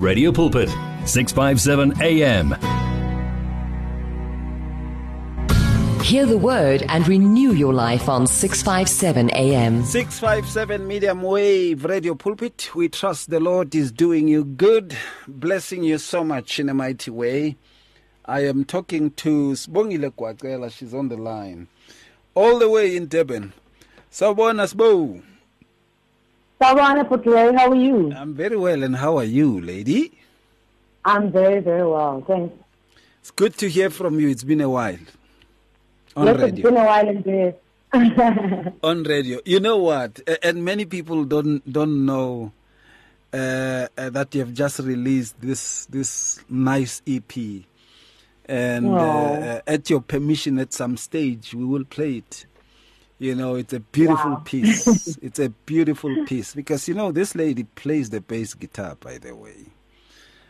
Radio Pulpit, 657 AM. Hear the word and renew your life on 657 AM. 657 medium wave Radio Pulpit. We trust the Lord is doing you good, blessing you so much in a mighty way. I am talking to Sibongile Kwacela. She's on the line, all the way in Durban. Sawubona Sbo. Sawubona Putray, how are you? I'm very well, and how are you, lady? I'm very, very well, thanks. It's good to hear from you. It's been a while. On radio. It's been a while indeed. On radio. You know what? And many people don't know that you have just released this nice EP. And at your permission, at some stage, we will play it. You know, it's a beautiful piece. It's a beautiful piece. Because, you know, this lady plays the bass guitar, by the way.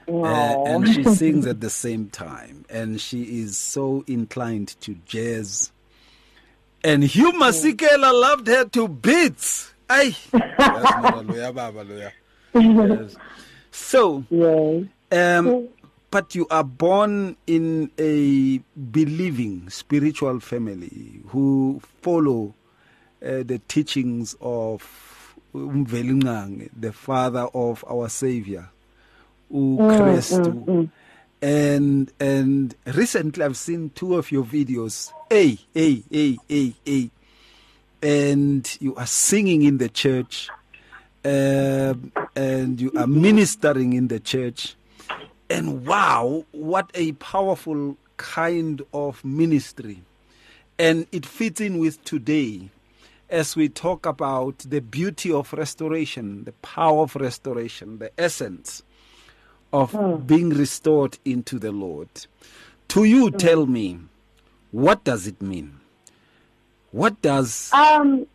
Wow. And she sings at the same time. And she is so inclined to jazz. And Hugh Masikela loved her to bits. Ay. Yes. So, but you are born in a believing spiritual family who follow the teachings of uMvelinqangi, the father of our Savior, uChristu. And recently I've seen two of your videos. And you are singing in the church, and you are ministering in the church. And wow, what a powerful kind of ministry. And it fits in with today as we talk about the beauty of restoration, the power of restoration, the essence of being restored into the Lord. To you, tell me, what does it mean? What does it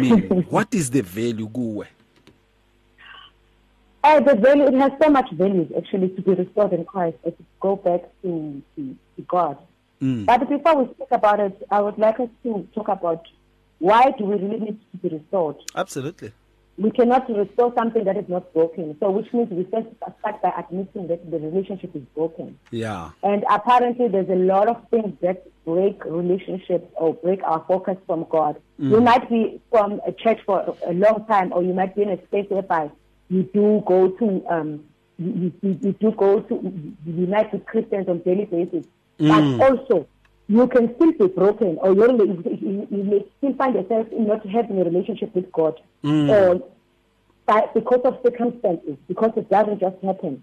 mean? What is the value? The value, it has so much value, actually, to be restored in Christ and to go back to God. But before we speak about it, I would like us to talk about why do we really need to be restored? Absolutely. We cannot restore something that is not broken. So which means we first start by admitting that the relationship is broken. Yeah. And apparently there's a lot of things that break relationships or break our focus from God. You might be from a church for a long time, or you might be in a space whereby you do go to unite with Christians on a daily basis, but also you can still be broken, or you may still find yourself not having a relationship with God, but because of circumstances, because it doesn't just happen.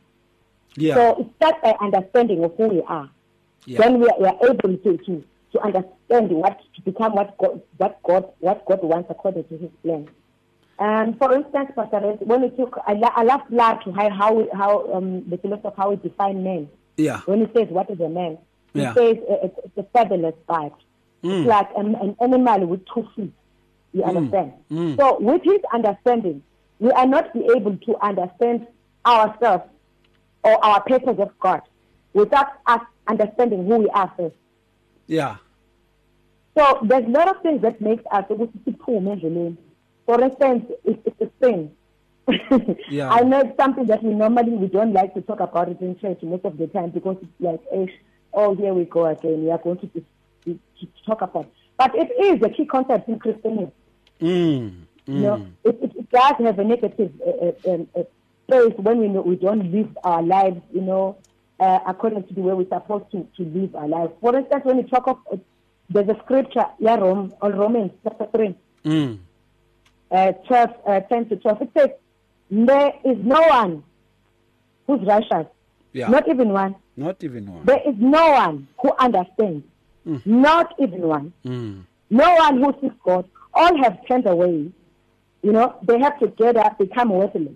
Yeah. So it starts by understanding of who we are. Yeah. Then we are able to understand what God wants according to His plan. For instance, Pastor Ray, when we took, I love Plato to how the philosopher how he defines man. Yeah. When he says what is a man, he says it's a featherless bird. It's like an animal with two feet. You understand? So with his understanding, we are not be able to understand ourselves or our purpose of God without us understanding who we are first. Yeah. So there's a lot of things that makes us able to see who men. For instance, it's a sin. Yeah. I know it's something that we normally don't like to talk about it in church most of the time, because it's like, here we go again. We are going to talk about it. But it is a key concept in Christianity. You know, it does have a negative space when we don't live our lives, you know, according to the way we're supposed to live our lives. For instance, when we talk of, there's a scripture, Romans chapter 3. 10 to 12, it says, there is no one who's righteous. Yeah. Not even one. Not even one. There is no one who understands. Not even one. No one who seeks God. All have turned away. You know, they have together become worthless.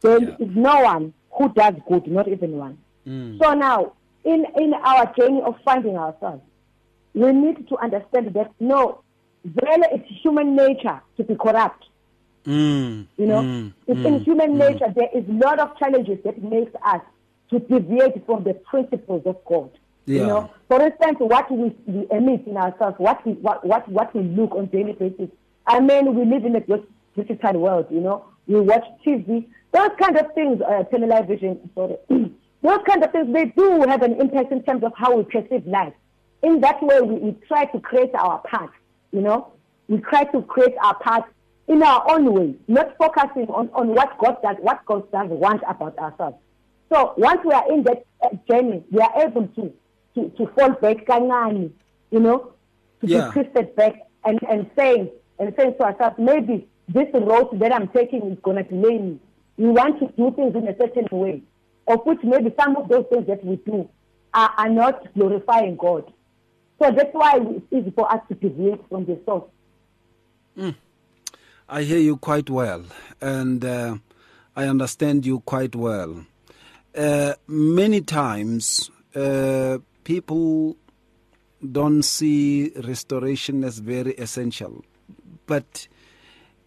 There is no one who does good, not even one. So now, in our journey of finding ourselves, we need to understand that it's human nature to be corrupt. You know, it's in human nature. There is a lot of challenges that makes us to deviate from the principles of God. Yeah. You know, for instance, what we emit in ourselves, what we look on daily basis. I mean, we live in a digital world. You know, you watch TV. Those kind of things, television, sorry. Those kind of things, they do have an impact in terms of how we perceive life. In that way, we try to create our path, you know. We try to create our path in our own way, not focusing on what God does want about ourselves. So once we are in that journey, we are able to fall back, you know, to be twisted back and saying to ourselves, maybe this road that I'm taking is going to delay me. We want to do things in a certain way, of which maybe some of those things that we do are not glorifying God. So that's why it's easy for us to deviate from the source. Mm. I hear you quite well, and I understand you quite well. Many times, people don't see restoration as very essential, but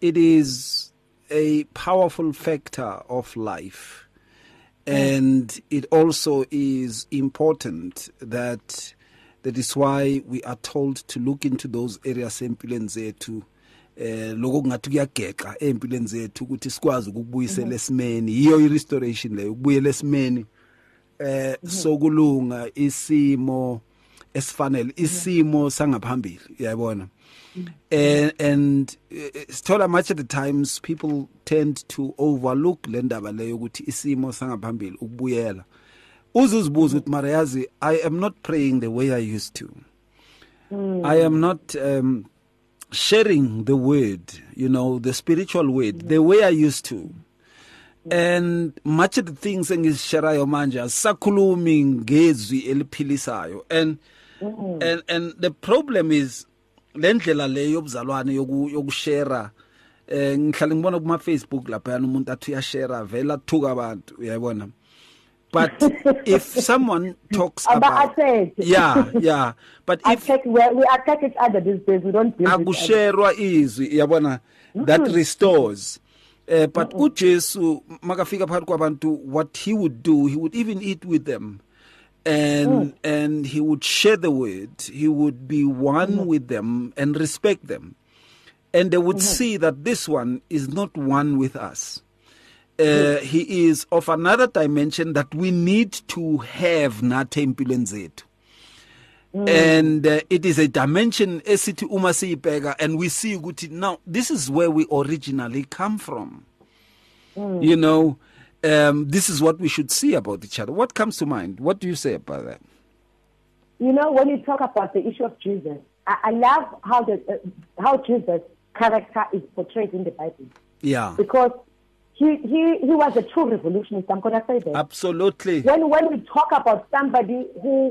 it is a powerful factor of life. And it also is important that is why we are told to look into those areas empilweni zethu lokho kungathi kuyageqa empilweni zethu ukuthi sikwazi ukubuyisela esimeni yiyo irestoration leyo ukubuyela esimeni sokulunga isimo esifanele isimo sangaphambili uyayibona and sithola much of the times people tend to overlook le ndaba leyo ukuthi isimo sangaphambili ukubuyela uzuzibuza ukuthi mara yazi I am not praying the way I used to I am not sharing the word, you know, the spiritual word, the way I used to. And much of the things engisharayo manje sakhulumi ngezwi eliphilisayo and the problem is lendlela leyo yobuzalwane yokushare ngihlale ngibona kuma Facebook lapha umuntu athi uyashare vela thuka abantu uyayibona but if someone talks about but if we attack each other these days we don't akusherwa izwi uyabona that restores but uJesu makafika phakathi kwabantu what he would do, he would even eat with them and he would share the word, he would be one with them and respect them, and they would see that this one is not one with us. He is of another dimension that we need to have nathi empilweni zethu. And it is a dimension esithi uma siyibheka and we see ukuthi now this is where we originally come from. You know, this is what we should see about each other. What comes to mind? What do you say about that? You know, when you talk about the issue of Jesus, I love how Jesus' character is portrayed in the Bible. Yeah. Because he was a true revolutionist, I'm going to say that. Absolutely. When we talk about somebody who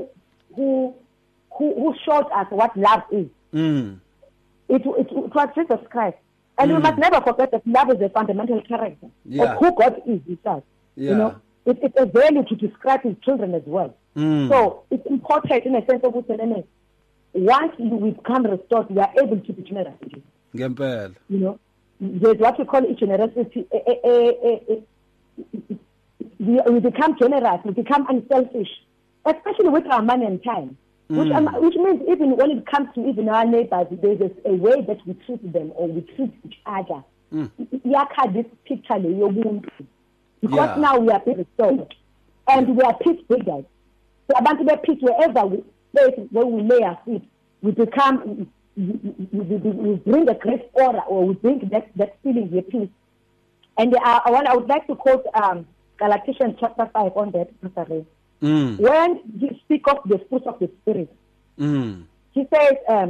showed us what love is. It was Jesus Christ. And we must never forget that love is a fundamental character of who God is with us. You know, it's a value to describe his children as well. So it's important in a sense of who once we become restored, we are able to be generous. You know, there's what we call generosity. We become generous, we become unselfish, especially with our money and time. Which means even when it comes to even our neighbors, there's a way that we treat them or we treat each other. This picture, because now we are being restored and we are peace builders. So about the peace wherever we place where we lay our feet, we become we bring a great order or we bring that feeling of peace. And I would like to quote Galatians chapter 5 on that. When you speak of the fruit of the Spirit, he says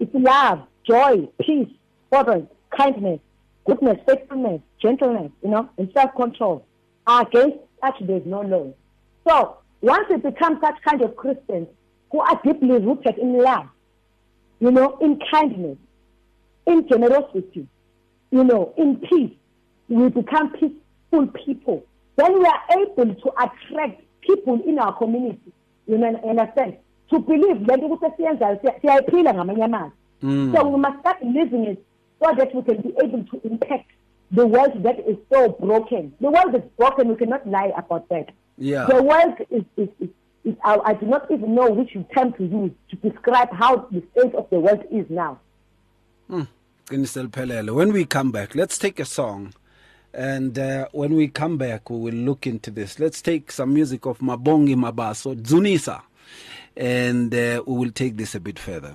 it's love, joy, peace, tolerance, kindness, goodness, faithfulness, gentleness, you know, and self-control. Against such there is no law. So once we become such kind of Christians who are deeply rooted in love, you know, in kindness, in generosity, you know, in peace, we become peaceful people. Then we are able to attract people in our community, you know, in a sense, to believe that so we must start living it so that we can be able to impact the world that is so broken. The world is broken, we cannot lie about that. Yeah. The world is I do not even know which term to use to describe how the state of the world is now. When we come back, let's take a song. And when we come back, we will look into this. Let's take some music of Mabongi Mabaso, Zunisa, and we will take this a bit further.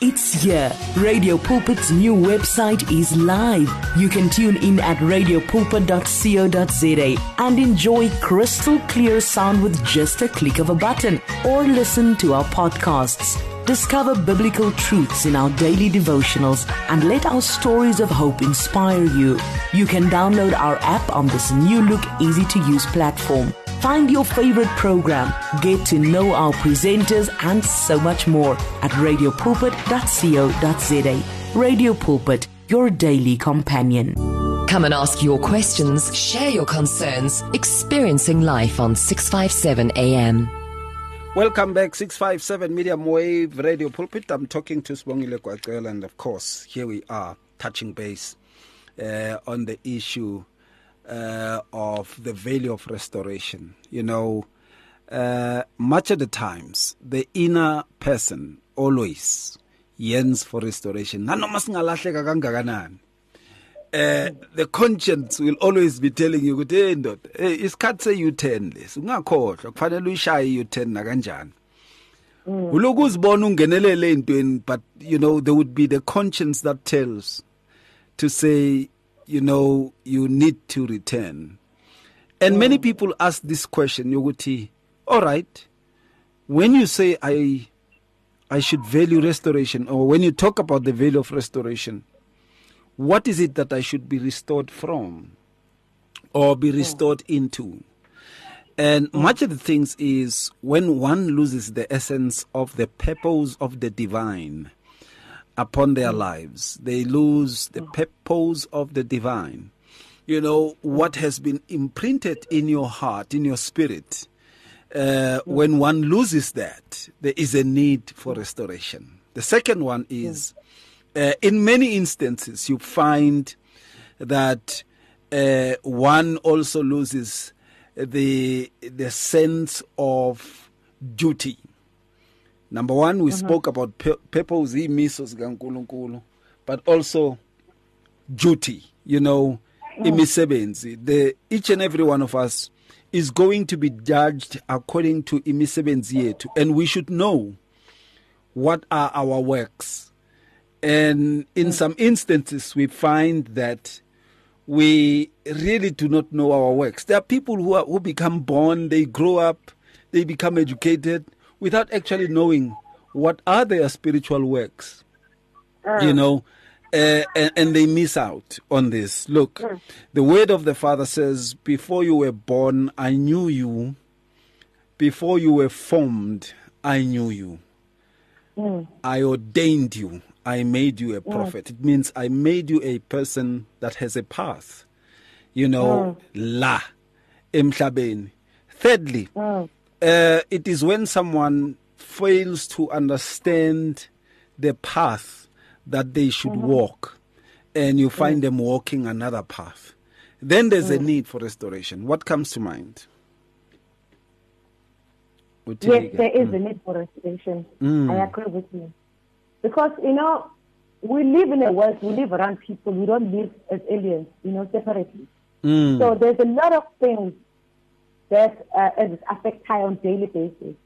It's here. Radio Pulpit's new website is live. You can tune in at radiopulpit.co.za and enjoy crystal clear sound with just a click of a button, or listen to our podcasts. Discover biblical truths in our daily devotionals and let our stories of hope inspire you. You can download our app on this new look, easy-to-use platform. Find your favorite program, get to know our presenters, and so much more at radiopulpit.co.za. Radio Pulpit, your daily companion. Come and ask your questions, share your concerns, experiencing life on 657 AM. Welcome back, 657 Medium Wave Radio Pulpit. I'm talking to Sibongile Kwacela, and of course, here we are, touching base on the issue of the value of restoration. You know, much of the times, the inner person always yearns for restoration. The conscience will always be telling you, hey, isikhatse U-turn lesi, ungakhohlwa kufanele uyishaye U-turn nakanjani. Uloko uzibona ungenelele entweni, but you know, there would be the conscience that tells to say, you know, you need to return. And many people ask this question, Yoguti, all right, when you say I should value restoration, or when you talk about the value of restoration, what is it that I should be restored from or be restored into? And much of the things is when one loses the essence of the purpose of the divine upon their lives. They lose the purpose of the divine. You know, what has been imprinted in your heart, in your spirit, when one loses that, there is a need for restoration. The second one is... in many instances, you find that one also loses the sense of duty. Number one, we spoke about purpose, but also duty. You know, each and every one of us is going to be judged according to imisebenzi yetu, and we should know what are our works. And in some instances, we find that we really do not know our works. There are people who become born, they grow up, they become educated, without actually knowing what are their spiritual works, you know, and they miss out on this. Look, the word of the Father says, before you were born, I knew you. Before you were formed, I knew you. I ordained you. I made you a prophet. It means I made you a person that has a path. You know, la, emhlabeni. Thirdly, it is when someone fails to understand the path that they should walk, and you find them walking another path. Then there's a need for restoration. What comes to mind? Yes, there is a need for restoration. I agree with you. Because, you know, we live in a world, we live around people, we don't live as aliens, you know, separately. So there's a lot of things that affect us on a daily basis.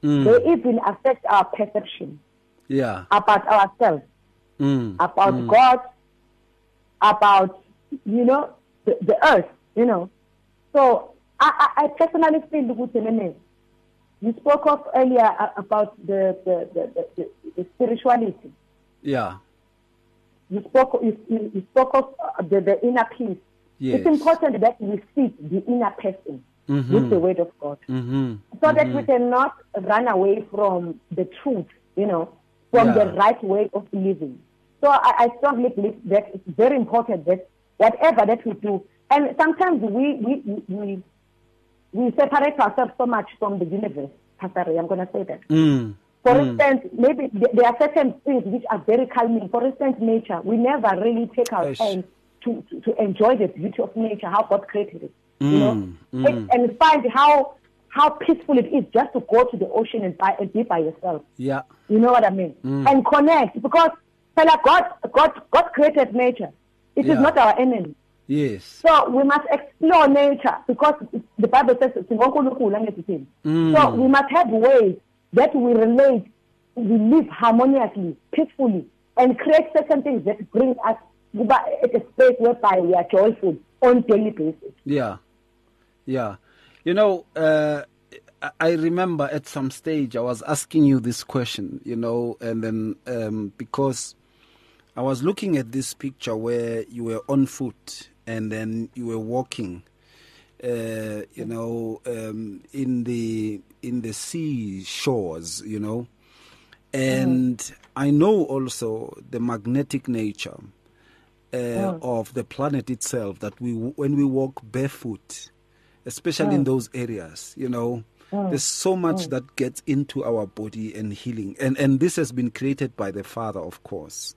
They even affect our perception about ourselves, about God, about, you know, the earth, you know. So I personally feel good. You spoke of earlier about the spirituality. Yeah. You spoke of the inner peace. Yes. It's important that we seek the inner person with the word of God, so that we cannot run away from the truth, you know, from the right way of living. So I strongly believe that it's very important that whatever that we do, and sometimes we separate ourselves so much from the universe. Pastor Ray, I'm going to say that. For instance, maybe there are certain things which are very calming. For instance, nature. We never really take our time to enjoy the beauty of nature, how God created it. And find how peaceful it is just to go to the ocean and be by yourself. Yeah. You know what I mean? And connect. Because God created nature. It is not our enemy. Yes. So we must explore nature because the Bible says So we must have ways that we relate, we live harmoniously, peacefully, and create certain things that bring us at a space whereby we are joyful on daily basis. Yeah. Yeah. You know, I remember at some stage I was asking you this question, you know, and then because I was looking at this picture where you were on foot and then you were walking, you know, in the sea shores, you know, and I know also the magnetic nature of the planet itself, that when we walk barefoot, especially in those areas, you know, there's so much that gets into our body and healing, and this has been created by the Father, of course.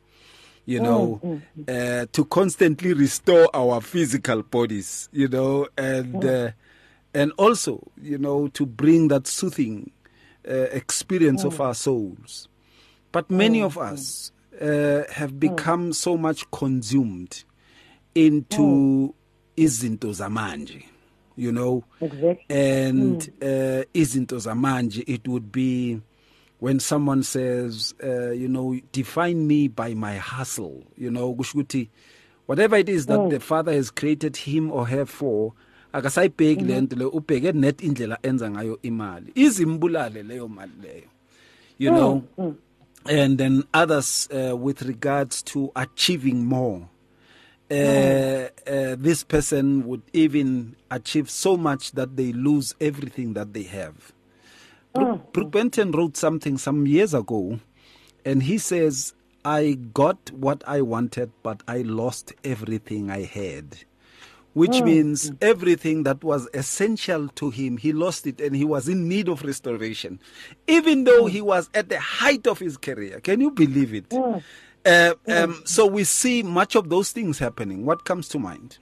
You know, to constantly restore our physical bodies, you know, and also, you know, to bring that soothing experience of our souls. But many of us have become so much consumed into izinto zamanje, you know, and izinto zamanje, it would be when someone says, you know, define me by my hustle, you know, whatever it is that the Father has created him or her for, you know, and then others with regards to achieving more. This person would even achieve so much that they lose everything that they have. Brooke Benton wrote something some years ago, and he says, I got what I wanted, but I lost everything I had. Which means everything that was essential to him, he lost it, and he was in need of restoration. Even though he was at the height of his career. Can you believe it? So we see much of those things happening. What comes to mind?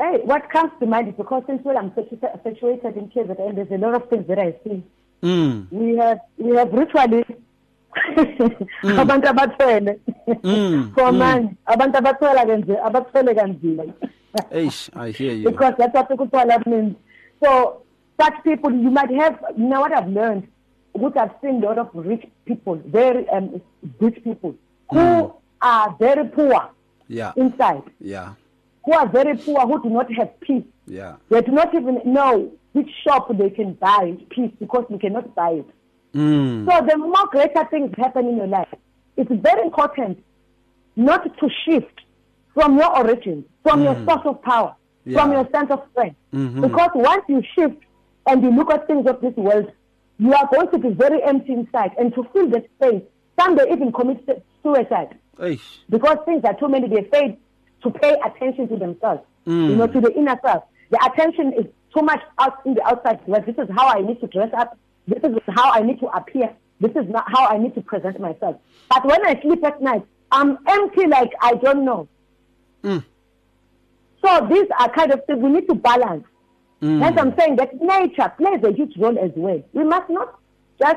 Hey, what comes to mind is because since I'm situated in KZN, and there's a lot of things that I see. We have ritualists, abantu abathwele, command, abantu abathwele kanzima, abathwele kanzima. Eish, I hear you. Because that's what ukuthola means. So such people, you might have. You know what I've learned? What I've seen, a lot of rich people, very rich people who are very poor inside. Yeah. Who are very poor, who do not have peace. Yeah. They do not even know which shop they can buy peace because we cannot buy it. So the more greater things happen in your life, it's very important not to shift from your origin, from your source of power, from your sense of strength. Because once you shift and you look at things of this world, you are going to be very empty inside. And to fill that space, some they even commit suicide. Eish. Because things are too many, they fail to pay attention to themselves, you know, to the inner self. The attention is too much out in the outside. Well, this is how I need to dress up. This is how I need to appear. This is not how I need to present myself. But when I sleep at night, I'm empty like I don't know. So these are kind of things we need to balance. Hence I'm saying that nature plays a huge role as well. We must not just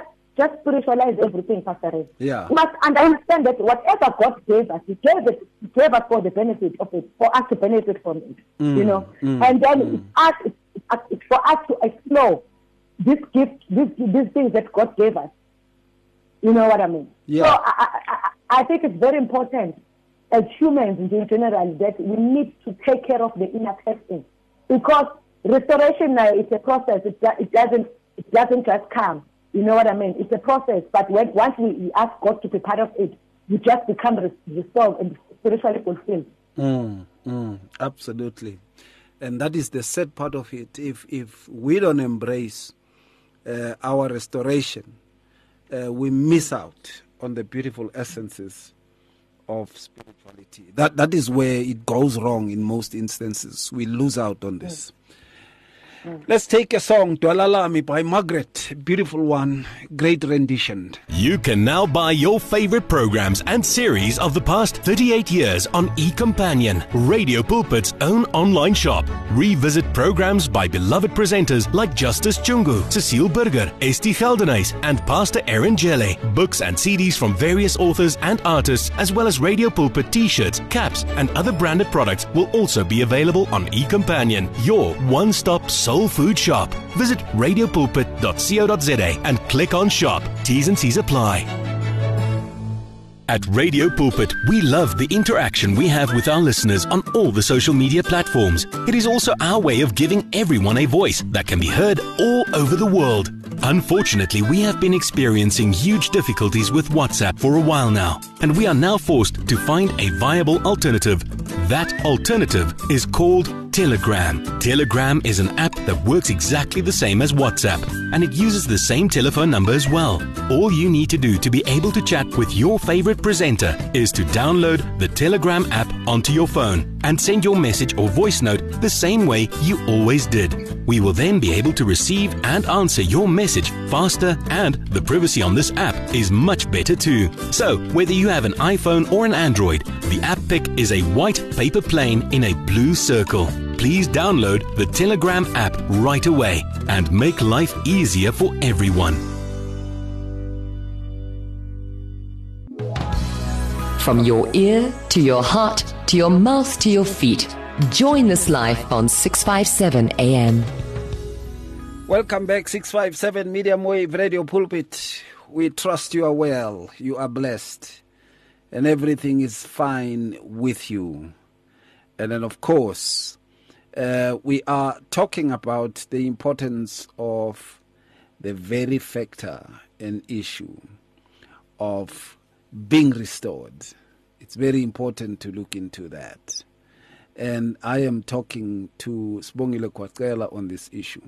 spiritualize everything, Pastor Ray. Yeah. We must understand that whatever God gave us, He gave us for the benefit of it, for us to benefit from it, you know. And then it's for us to explore this gift, these things that God gave us. You know what I mean? Yeah. So I think it's very important as humans in general that we need to take care of the inner testing, because restoration now is a process. It doesn't just come. You know what I mean? It's a process, but once we ask God to be part of it, you just become restored and spiritually fulfilled. Absolutely. And that is the sad part of it. If we don't embrace our restoration, we miss out on the beautiful essences of spirituality. That is where it goes wrong in most instances. We lose out on this. Let's take a song, Dwalalami by Margaret. Beautiful one, great rendition. You can now buy your favorite programs and series of the past 38 years on eCompanion, Radio Pulpit's own online shop. Revisit programs by beloved presenters like Justice Chungu, Cecile Berger, Esti Geldonese and Pastor Aaron Jelly. Books and CDs from various authors and artists, as well as Radio Pulpit t-shirts, caps and other branded products will also be available on eCompanion, your one-stop soul food shop. Visit radiopulpit.co.za and click on shop. T's and C's apply. At Radio Pulpit, we love the interaction we have with our listeners on all the social media platforms. It is also our way of giving everyone a voice that can be heard all over the world. Unfortunately, we have been experiencing huge difficulties with WhatsApp for a while now, and we are now forced to find a viable alternative. That alternative is called Telegram. Telegram is an app that works exactly the same as WhatsApp, and it uses the same telephone number as well. All you need to do to be able to chat with your favorite presenter is to download the Telegram app onto your phone and send your message or voice note the same way you always did. We will then be able to receive and answer your message faster, and the privacy on this app is much better too. So, whether you have an iPhone or an Android, the app pic is a white paper plane in a blue circle. Please download the Telegram app right away and make life easier for everyone. From your ear to your heart to your mouth to your feet, join this life on 657 AM. Welcome back, 657 Medium Wave Radio Pulpit. We trust you are well, you are blessed, and everything is fine with you. And then, of course, we are talking about the importance of the very factor and issue of being restored. It's very important to look into that. And I am talking to Sibongile Kwacela on this issue.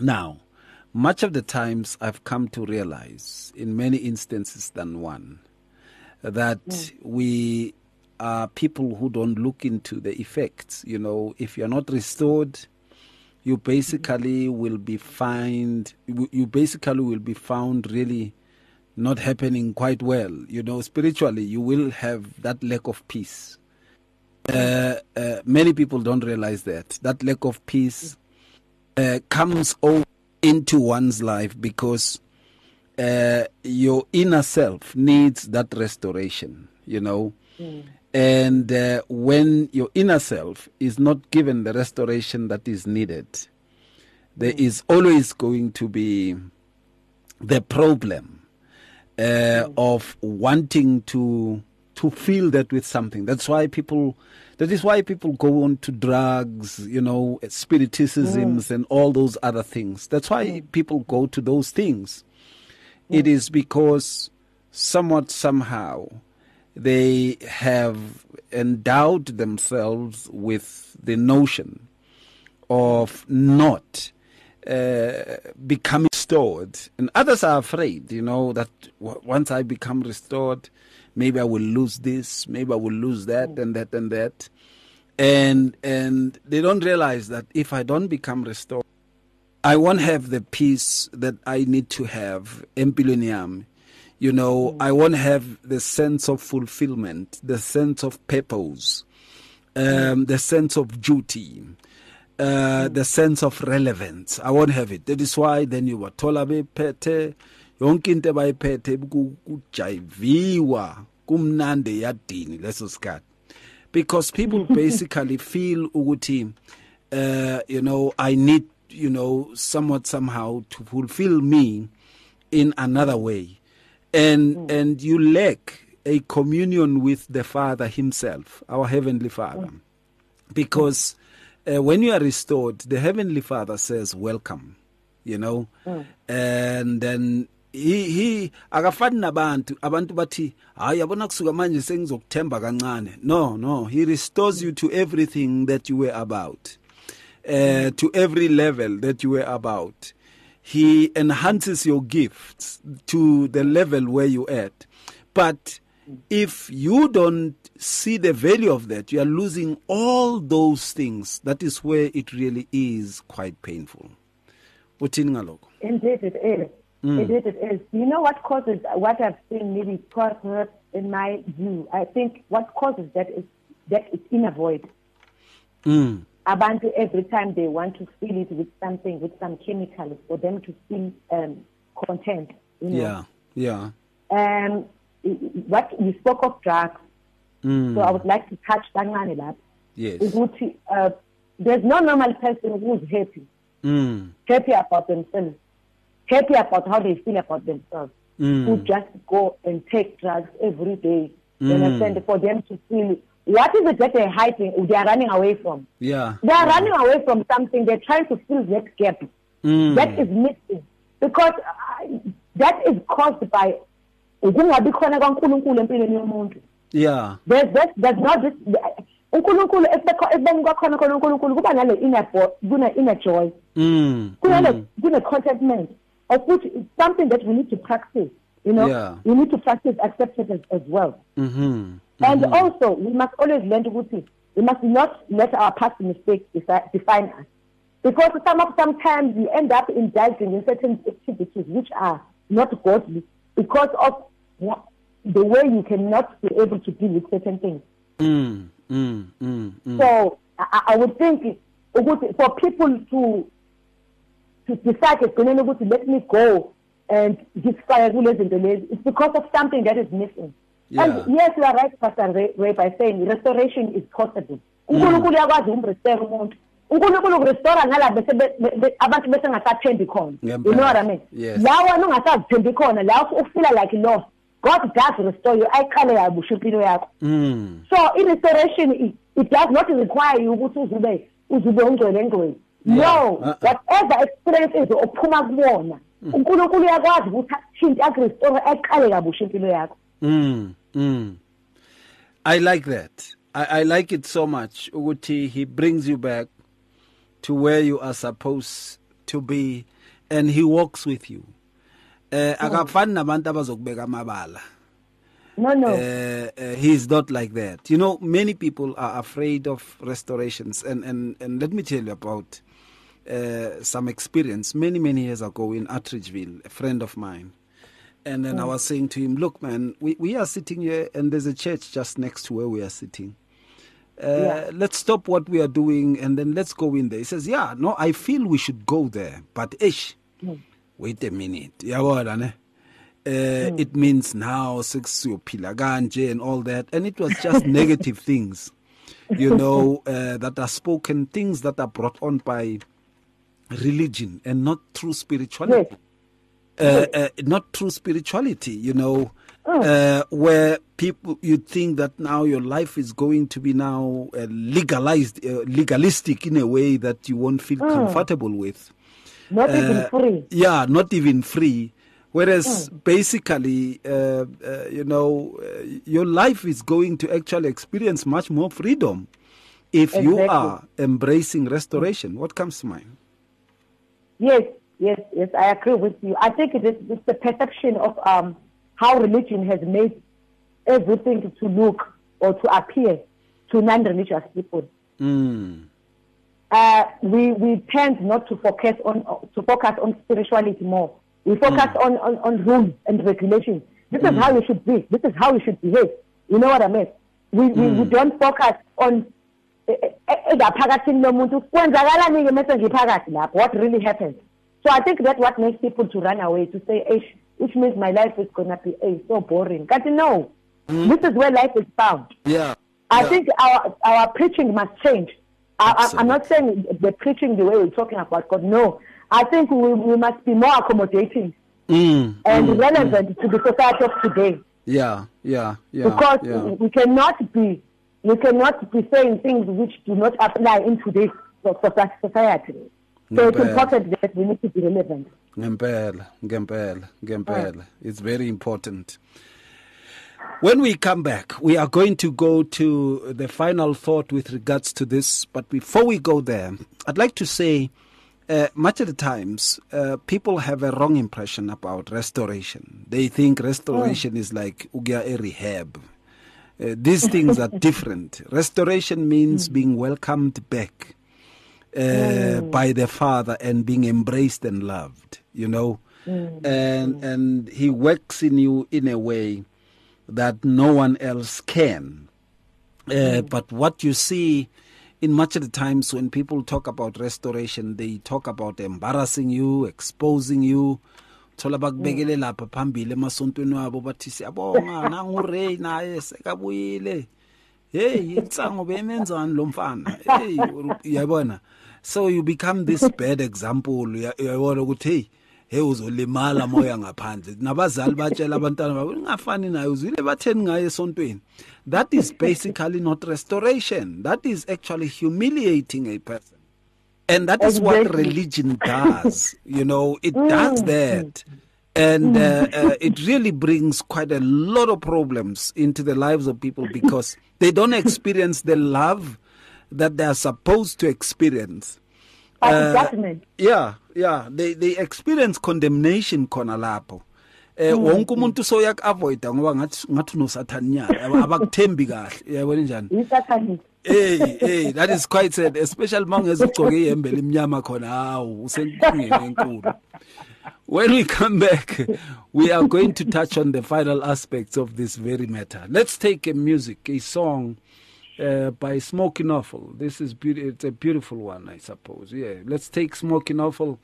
Now, much of the times I've come to realize, in many instances than one, that we are people who don't look into the effects. You know, if you're not restored, you basically will be found really not happening quite well. You know, spiritually, you will have that lack of peace. Many people don't realize that. That lack of peace comes over into one's life because your inner self needs that restoration, you know. And when your inner self is not given the restoration that is needed, there is always going to be the problem of wanting to fill that with something. That is why people go on to drugs, you know, spiriticisms and all those other things. That's why people go to those things. It is because somewhat, somehow, they have endowed themselves with the notion of not becoming restored. And others are afraid, you know, that once I become restored, maybe I will lose this, maybe I will lose that and that and that. And they don't realize that if I don't become restored, I won't have the peace that I need to have, empilweni yami. You know, I won't have the sense of fulfillment, the sense of purpose, the sense of duty, the sense of relevance. I won't have it. That is why then you were tola be pete, yonke into by pete, kujaiviwa, kumnande yadini, lesoskad. Because people basically feel ukuthi, you know, I need, you know, somewhat somehow to fulfill me in another way. And you lack a communion with the Father himself, our Heavenly Father. Because when you are restored, the Heavenly Father says, welcome, you know. And then he akafani nabantu, abantu bathi, hayi yabona kusuka manje sengizokuthemba kancane. No, he restores you to everything that you were about. To every level that you were about. He enhances your gifts to the level where you're at. But If you don't see the value of that, you are losing all those things. That is where it really is quite painful. Indeed it is. Indeed it is. You know what causes what I've seen maybe perhaps in my view? I think what causes that is inner void. Abantu every time they want to fill it with something, with some chemicals for them to feel content. You know? Yeah, yeah. What you spoke of drugs, so I would like to touch that one up. Yes. There's no normal person who's happy. Happy about themselves, happy about how they feel about themselves, who just go and take drugs every day, you understand, for them to feel, what is it that they're hiding, they are running away from? Yeah. They are running away from something, they're trying to fill that gap. That is missing, because that is caused by, yeah. There's not this, inner joy, contentment, of which is something that we need to practice. You know, we need to practice acceptance as well. And also, we must always learn to do. We must not let our past mistakes define us, because sometimes we end up indulging in certain activities which are not godly because of the way you cannot be able to deal with certain things. So I would think for people to decide it's going to let me go and disfire rulers and delays, it's because of something that is missing. And yes, you are right, Pastor Ray, by saying restoration is possible. You know what I mean? Yes. Feel like lost. God does restore you. So in restoration, it does not require you to do. No, whatever experience is I like that. I like it so much. Uguti, he brings you back to where you are supposed to be, and he walks with you. He's not like that. You know, many people are afraid of restorations, and let me tell you about some experience many years ago in Attridgeville, a friend of mine. And then I was saying to him, look, man, we are sitting here and there's a church just next to where we are sitting. Let's stop what we are doing and then let's go in there. He says, yeah, no, I feel we should go there, but wait a minute. It means now six pilaganje and all that. And it was just negative things, you know, that are spoken, things that are brought on by religion and not true spirituality. Not true spirituality, you know, where people, you think that now your life is going to be now legalized, legalistic in a way that you won't feel comfortable with. Not even free. Yeah, not even free. Whereas basically, you know, your life is going to actually experience much more freedom if you are embracing restoration. What comes to mind? Yes, I agree with you. I think it's the perception of how religion has made everything to look or to appear to non-religious people. We tend not to focus on spirituality more. We focus on rules and regulations. This is how we should be. This is how we should behave. You know what I mean? We don't focus on what really happens. So I think that's what makes people to run away, to say, which means my life is going to be so boring. But no, this is where life is found. Yeah. I think our preaching must change. I'm not saying the preaching the way we're talking about God. No, I think we must be more accommodating and relevant to the society of today. Yeah. Because we cannot be saying things which do not apply in today's society. So it's important that we need to be relevant. Ngempela. It's very important. When we come back, we are going to go to the final thought with regards to this. But before we go there, I'd like to say much of the times, people have a wrong impression about restoration. They think restoration is like ugia a rehab. These things are different. Restoration means being welcomed back by the Father and being embraced and loved, you know. And He works in you in a way that no one else can. But what you see in much of the times when people talk about restoration, they talk about embarrassing you, exposing you. So you become this bad example. He was only Malamoyanga Pandit. Nabazal Bachela Bantana. That is basically not restoration. That is actually humiliating a person. And that is what religion does. You know, it does that. And it really brings quite a lot of problems into the lives of people because they don't experience the love that they are supposed to experience. They experience condemnation khona lapho. Wonke umuntu so yak avoida ngoba ngathi no sathaninyana abakuthembi kahle uyabona njani isathani. Hey, that is quite sad, especially among as ugcoke ihembe limnyama khona hawo usenkungeni enkulu. When we come back, we are going to touch on the final aspects of this very matter. Let's take a song by Smokey Norfolk. This is it's a beautiful one, I suppose. Yeah, let's take Smokey Norfolk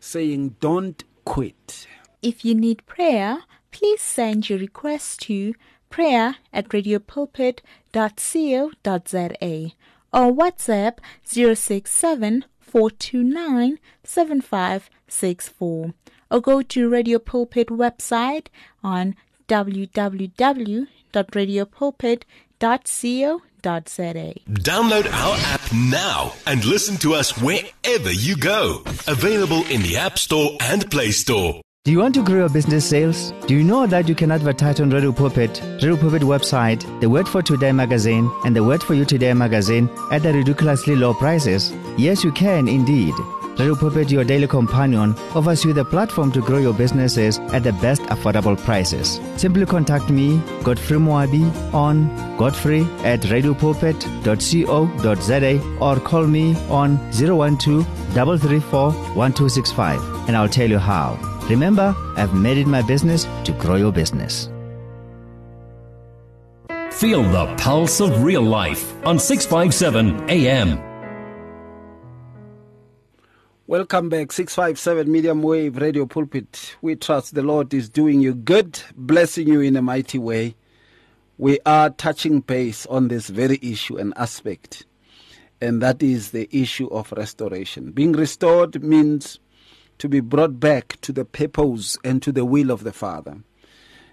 saying, "Don't quit." If you need prayer, please send your request to prayer@radiopulpit.co.za or WhatsApp 067-429-7564 or go to Radio Pulpit website on www.radiopulpit.co.za. Download our app now and listen to us wherever you go. Available in the App Store and Play Store. Do you want to grow your business sales? Do you know that you can advertise on Radio Pulpit, Radio Pulpit website, The Word for Today magazine, and The Word for You Today magazine at the ridiculously low prices? Yes, you can indeed. Radio Pulpit, your daily companion, offers you the platform to grow your businesses at the best affordable prices. Simply contact me, Godfrey Moabi, on godfrey@radiopulpit.co.za or call me on 012-334-1265 and I'll tell you how. Remember, I've made it my business to grow your business. Feel the pulse of real life on 657 AM. Welcome back, 657 Medium Wave Radio Pulpit. We trust the Lord is doing you good, blessing you in a mighty way. We are touching base on this very issue and aspect, and that is the issue of restoration. Being restored means to be brought back to the purpose and to the will of the Father.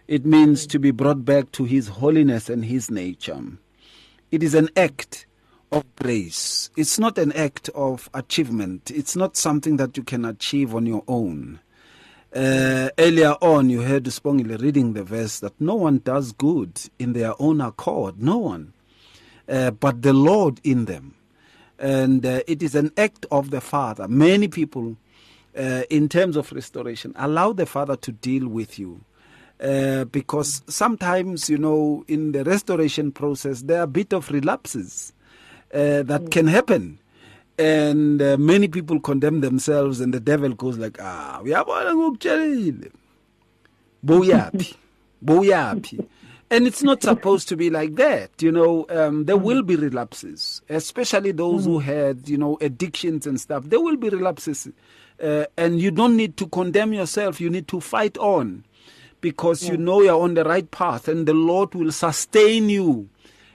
It means to be brought back to His holiness and His nature. It is an act of grace. It's not an act of achievement. It's not something that you can achieve on your own. Earlier on, you heard Sibongile reading the verse that no one does good in their own accord. No one. But the Lord in them. And it is an act of the Father. Many people, in terms of restoration, allow the Father to deal with you. Because sometimes, you know, in the restoration process, there are a bit of relapses that can happen. And many people condemn themselves and the devil goes like, we are going to Boyapi. And it's not supposed to be like that. You know, there will be relapses, especially those who had, you know, addictions and stuff. There will be relapses. And you don't need to condemn yourself. You need to fight on because you know you're on the right path and the Lord will sustain you.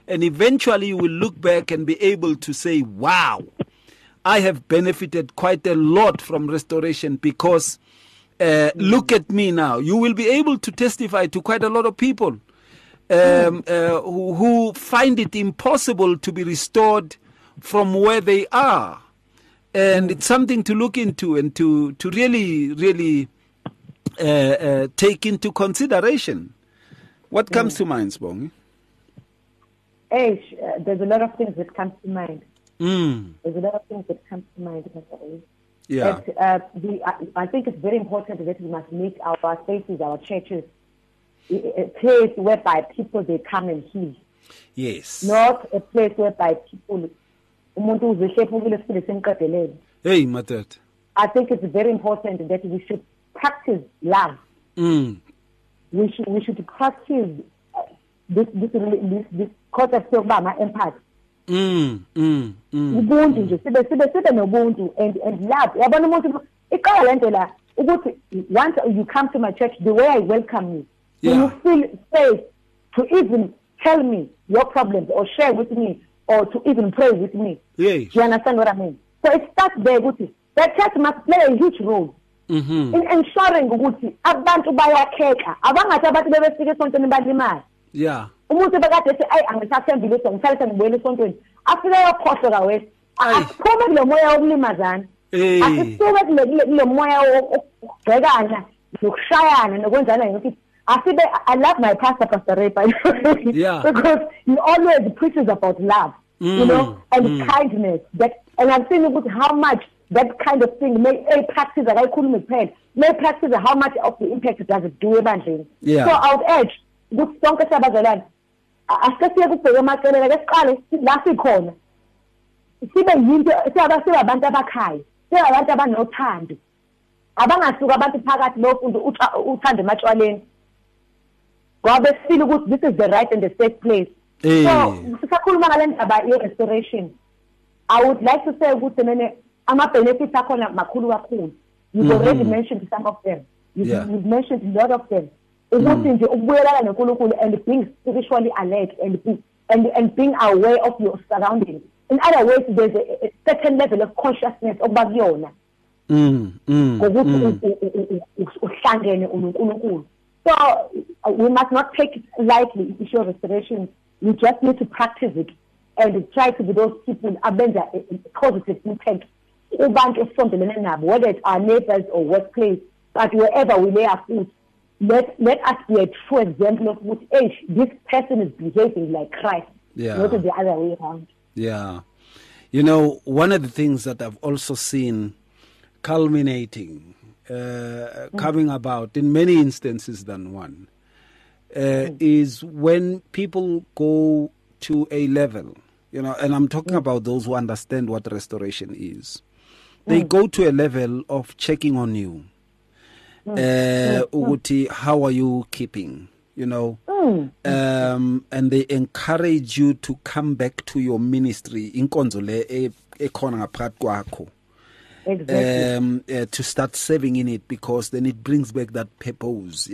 And eventually you will look back and be able to say, wow, I have benefited quite a lot from restoration because look at me now. You will be able to testify to quite a lot of people who find it impossible to be restored from where they are. And it's something to look into and to really, really take into consideration. What comes to mind, Sibongi? There's a lot of things that come to mind. Yeah. But I think it's very important that we must make our spaces, our churches, a place whereby people, they come and heal. Yes. Not a place whereby people... Hey, Matat. I think it's very important that we should practice love. Mm. We should practice this concept of empathy. Ubuntu nje sibe nobuntu and love. Yabona umuntu iqala lentela ukuthi once you come to my church, the way I welcome you, you feel safe to even tell me your problems or share with me or to even pray with me. Yes. Do you understand what I mean? So it starts there with it. The church must play a huge role in ensuring ukuthi abantu bayakheka abangathi abantu bebefike esontweni balimala. Yeah. Umuntu bekade ethi ay angisasembile songisalisa ngibuyele esontweni afike ayokhohlwa kawe asiphume kule moya wokulimazana asiphume kule moya wokugcekana nokushayana nokwenzana ngithi asibe I love my pastor Ray because he always preaches about love and kindness and I'm seeing about how much that kind of thing may practice that I couldn't repent may practice how much of the impact it does it do eventually. So I would urge good sonke sabazalana asikathi ukubheka amaqelele ke siqale lasikhona sibe yinto siyabantu abakhaya siyabantu abanothando abangasuka abantu phakathi lofundu uthande ematshwaleni ngoba besifile ukuthi this is the right and the safe place. So sisakhuluma ngale ndaba ye restoration. I would like to say ukuthi mina ama-benefits akhona makhulu kakhulu. You've already mentioned some of them. You've mentioned a lot of them. Ukuthi nje ukubuyelana noNkulunkulu and being spiritually alert and being aware of your surroundings. In other words, there's a certain level of consciousness obakuyona. Ukuthi uhlangene uNkulunkulu. So we must not take it lightly, issue of restoration. We just need to practice it and try to be those people abenza a positive impact. Whether it's our neighbors or workplace, but wherever we lay our foot, let us be a true example of what age this person is behaving like Christ, not the other way around. Yeah. You know, one of the things that I've also seen culminating, coming about in many instances than one, is when people go to a level, you know, and I'm talking about those who understand what restoration is. They go to a level of checking on you. Uguti, how are you keeping? You know, and they encourage you to come back to your ministry inkonzole ekhona ngaphakathi kwakho. Exactly. To start serving in it, because then it brings back that purpose.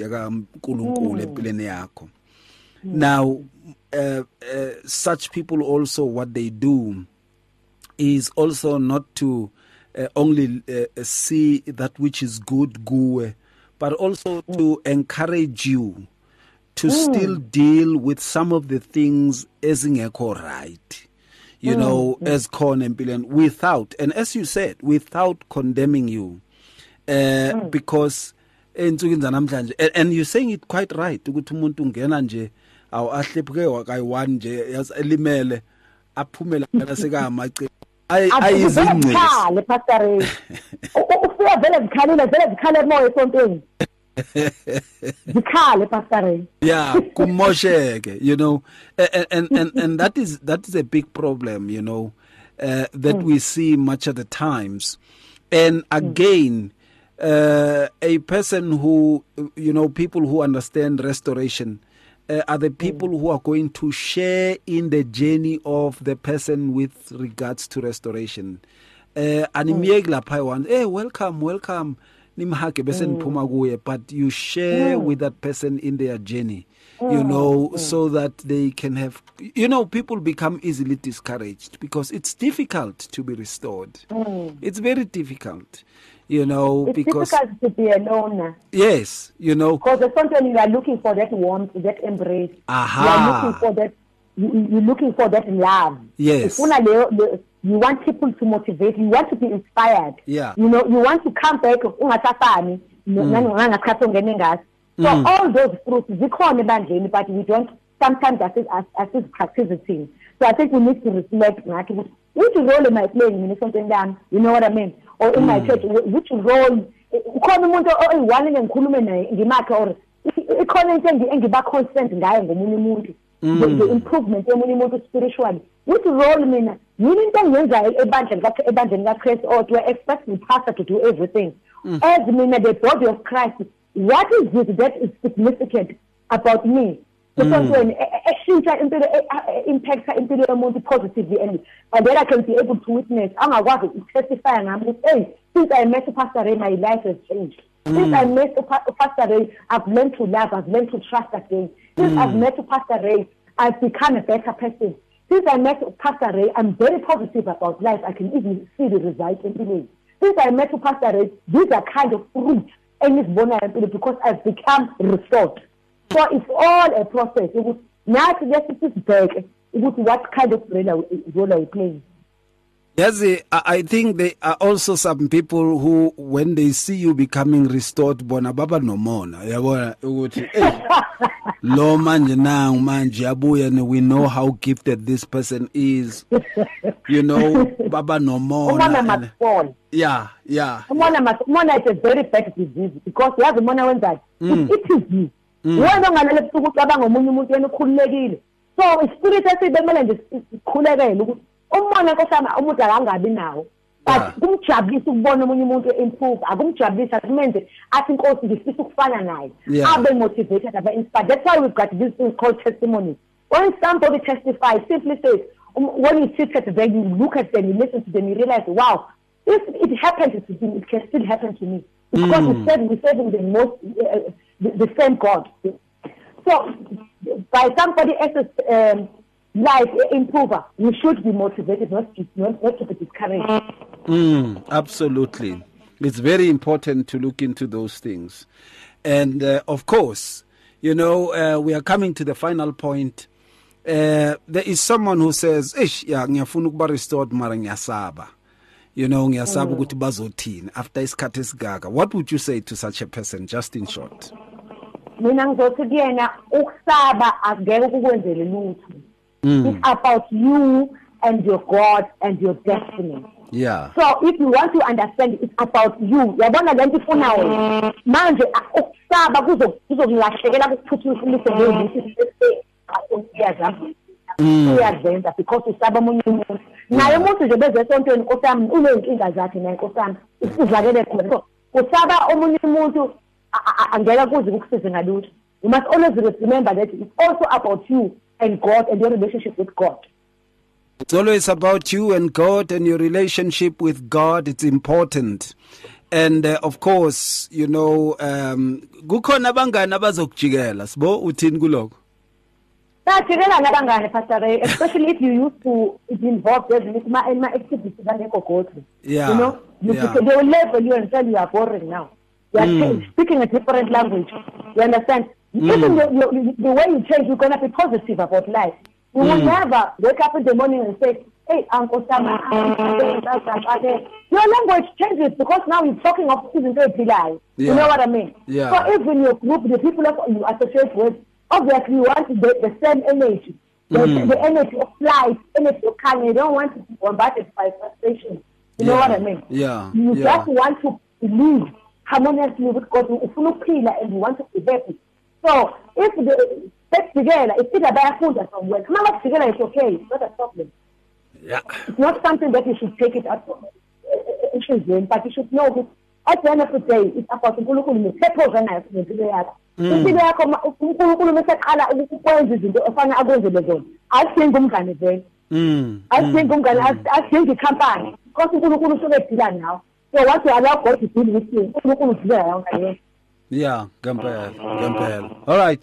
Now, such people also, what they do is also not to only see that which is good, but also to encourage you to still deal with some of the things ezingekho right, you know, as corn and billion, without, and as you said, without condemning you, because and you're saying it quite right. You know, and that is a big problem, you know, that we see much of the times. And again, a person who, you know, people who understand restoration are the people who are going to share in the journey of the person with regards to restoration. Hey, welcome. But you share with that person in their journey, you know, so that they can have, you know, people become easily discouraged because it's difficult to be restored. It's very difficult, you know, it's because it's difficult to be alone. Yes, you know. Because sometimes you are looking for that warmth, that embrace. You are looking for that. You're looking for that love. Yes. You want people to motivate. You want to be inspired. Yeah. You know, you want to come back. So all those fruits, but we don't sometimes as if practicing. So I think we need to reflect, like, which role am I playing in something down? You know what I mean? Or in my church, which role? The improvement spiritually. Which role mean? You don't that Christ or we're expecting pastor to do everything. As mean the body of Christ, what is it that is significant about me? Because when action impacts into positively, and then I can be able to witness. I'm going to testify, and I'm like, hey, since I met Pastor Ray, my life has changed. Since I met Pastor Ray, I've learned to love, I've learned to trust again. Since I've met Pastor Ray, I've become a better person. Since I met Pastor Ray, I'm very positive about life. I can even see the result in the way. Since I met Pastor Ray, these are kind of fruit, and it's vulnerable because I've become restored. So it's all a process. It was not just sit back. It was what kind of role are we playing? Yes, I think there are also some people who, when they see you becoming restored, bona baba no mona. Lo manje na manje abuya, and we know how gifted this person is. You know, baba no mona. Yeah. Mona is a very bad disease because you have mona when that it is you. So spirit I say the but improve. I think also the I've been motivated, inspired. That's why we've got this thing called testimony. When somebody testifies, simply says, when you sit at them, you look at them, you listen to them, you realize, wow, if it happens to them, it can still happen to me. Because we're serving the most the same God. So, by somebody else's life improver, we should be motivated, not to be discouraged. Absolutely. It's very important to look into those things. And, of course, we are coming to the final point. There is someone who says, ngiyafuna ukuba restored mara ngiyasaba. Ngiyasaba ukuthi bazothini after isikhathi esigaga. What would you say to such a person, just in short? It's about you and your God and your destiny. Yeah. So if you want to understand, it's about you. Because you must always remember that it's also about you and God and your relationship with God. It's always about you and God and your relationship with God. It's important. And of course, especially if you used to be involved in my activities, they will label you and tell you are boring now. You are speaking a different language. You understand? Even the way you change, you're going to be positive about life. You will never wake up in the morning and say, hey, Uncle Sam, your language changes because now you're talking of even day July. Yeah. You know what I mean? Yeah. So even your group, the people that you associate with, obviously, you want the same energy, the energy of life, energy of calm. You don't want to be bombarded by frustration. You know what I mean? Yeah. You just want to live harmoniously with God. If you look cleaner and you want to be happy. So, if the sex together, it's still a bad food or somewhere. Come on, together, it's okay. It's not a problem. Yeah. It's not something that you should take it out from. But you should know that at the end of the day, it's about the I think the company, because now, so what you allow God to do with you. Yeah, Gampel. All right.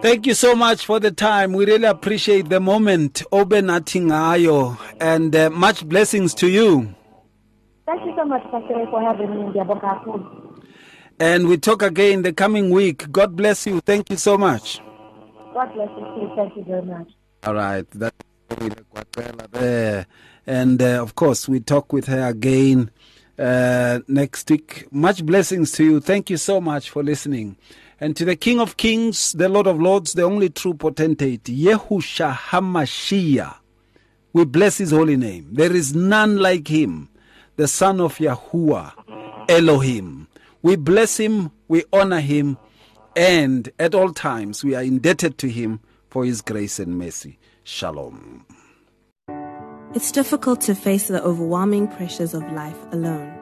Thank you so much for the time. We really appreciate the moment. Obenatingayo, and much blessings to you. Thank you so much, Pastor, for having me in the Aboka. And we talk again the coming week. God bless you. Thank you so much. God bless you. Thank you very much. All right. That's Kwacela there. And, of course, we talk with her again next week. Much blessings to you. Thank you so much for listening. And to the King of Kings, the Lord of Lords, the only true potentate, Yehusha HaMashiach, we bless his holy name. There is none like him, the Son of Yahuwah, Elohim. We bless him, we honor him, and at all times we are indebted to him for his grace and mercy. Shalom. It's difficult to face the overwhelming pressures of life alone.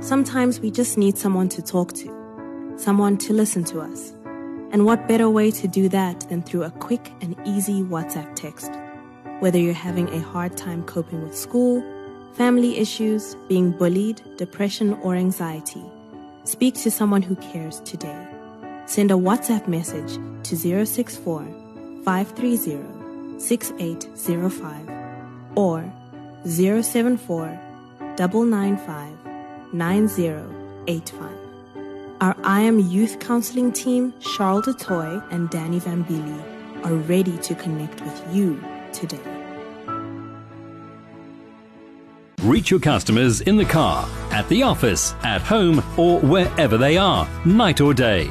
Sometimes we just need someone to talk to, someone to listen to us. And what better way to do that than through a quick and easy WhatsApp text? Whether you're having a hard time coping with school, family issues, being bullied, depression, or anxiety, speak to someone who cares today. Send a WhatsApp message to 064-530-6805 or 074-995-9085. Our I Am Youth Counseling team, Charles DeToye and Danny Vambili, are ready to connect with you today. Reach your customers in the car, at the office, at home, or wherever they are, night or day.